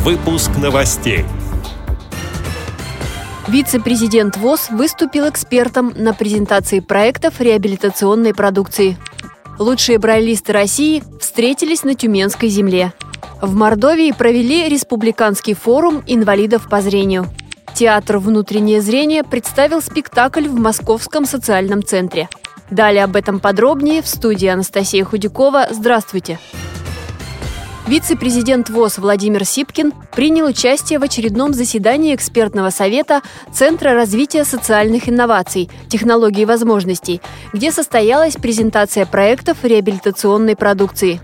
Выпуск новостей. Вице-президент ВОС выступил экспертом на презентации проектов реабилитационной продукции. Лучшие брайлисты России встретились на Тюменской земле. В Мордовии провели республиканский форум инвалидов по зрению. Театр «Внутреннее зрение» представил спектакль в Московском социальном центре. Далее об этом подробнее в студии Анастасия Худякова. Здравствуйте! Вице-президент ВОС Владимир Сипкин принял участие в очередном заседании экспертного совета Центра развития социальных инноваций, технологий и возможностей, где состоялась презентация проектов реабилитационной продукции.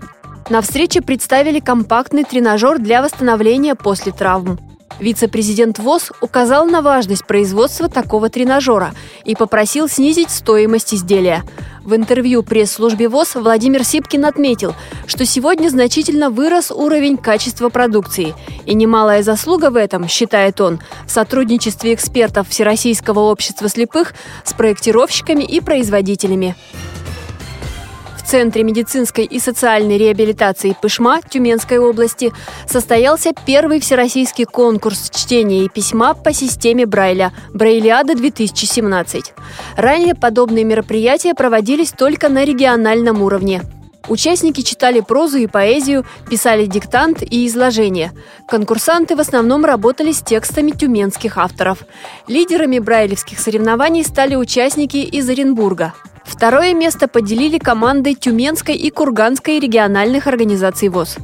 На встрече представили компактный тренажер для восстановления после травм. Вице-президент ВОС указал на важность производства такого тренажера и попросил снизить стоимость изделия. В интервью пресс-службе ВОС Владимир Сипкин отметил, что сегодня значительно вырос уровень качества продукции. И немалая заслуга в этом, считает он, в сотрудничестве экспертов Всероссийского общества слепых с проектировщиками и производителями. В Центре медицинской и социальной реабилитации Пышма Тюменской области состоялся первый всероссийский конкурс чтения и письма по системе Брайля «Брайлиада-2017». Ранее подобные мероприятия проводились только на региональном уровне. Участники читали прозу и поэзию, писали диктант и изложения. Конкурсанты в основном работали с текстами тюменских авторов. Лидерами брайлевских соревнований стали участники из Оренбурга. Второе место поделили команды Тюменской и Курганской региональных организаций ВОС.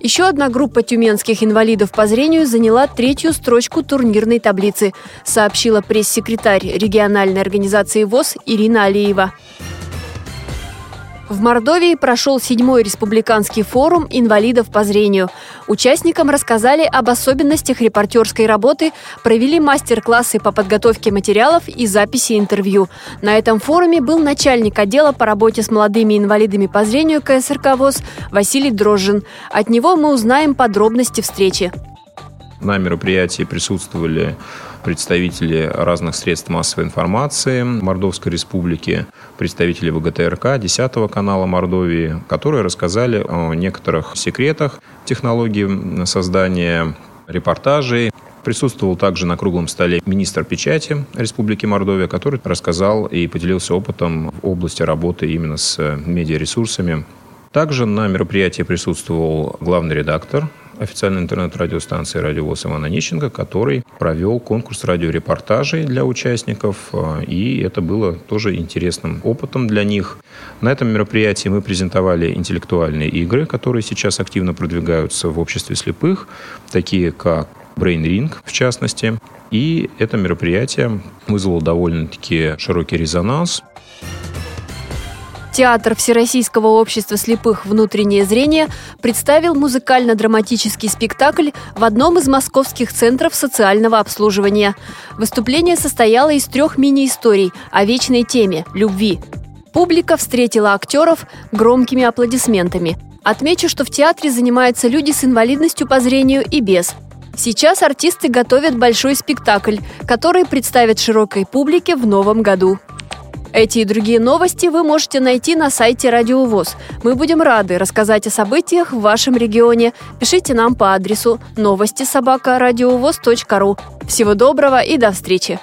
Еще одна группа тюменских инвалидов по зрению заняла третью строчку турнирной таблицы, сообщила пресс-секретарь региональной организации ВОС Ирина Алиева. В Мордовии прошел 7-й республиканский форум инвалидов по зрению. Участникам рассказали об особенностях репортерской работы, провели мастер-классы по подготовке материалов и записи интервью. На этом форуме был начальник отдела по работе с молодыми инвалидами по зрению КСРК ВОС Василий Дрожжин. От него мы узнаем подробности встречи. На мероприятии присутствовали представители разных средств массовой информации Мордовской Республики, представители ВГТРК, 10-го канала Мордовии, которые рассказали о некоторых секретах технологии создания репортажей. Присутствовал также на круглом столе министр печати Республики Мордовия, который рассказал и поделился опытом в области работы именно с медиаресурсами. Также на мероприятии присутствовал главный редактор официальной интернет-радиостанции «Радио ВОС» Ивана Нищенко, который провел конкурс радиорепортажей для участников, и это было тоже интересным опытом для них. На этом мероприятии мы презентовали интеллектуальные игры, которые сейчас активно продвигаются в обществе слепых, такие как «Брейн Ринг», в частности. И это мероприятие вызвало довольно-таки широкий резонанс. Театр Всероссийского общества слепых «Внутреннее зрение» представил музыкально-драматический спектакль в одном из московских центров социального обслуживания. Выступление состояло из 3 мини-историй о вечной теме – любви. Публика встретила актеров громкими аплодисментами. Отмечу, что в театре занимаются люди с инвалидностью по зрению и без. Сейчас артисты готовят большой спектакль, который представят широкой публике в новом году. Эти и другие новости вы можете найти на сайте Радио ВОС. Мы будем рады рассказать о событиях в вашем регионе. Пишите нам по адресу новости@радиовос.ру. Всего доброго и до встречи!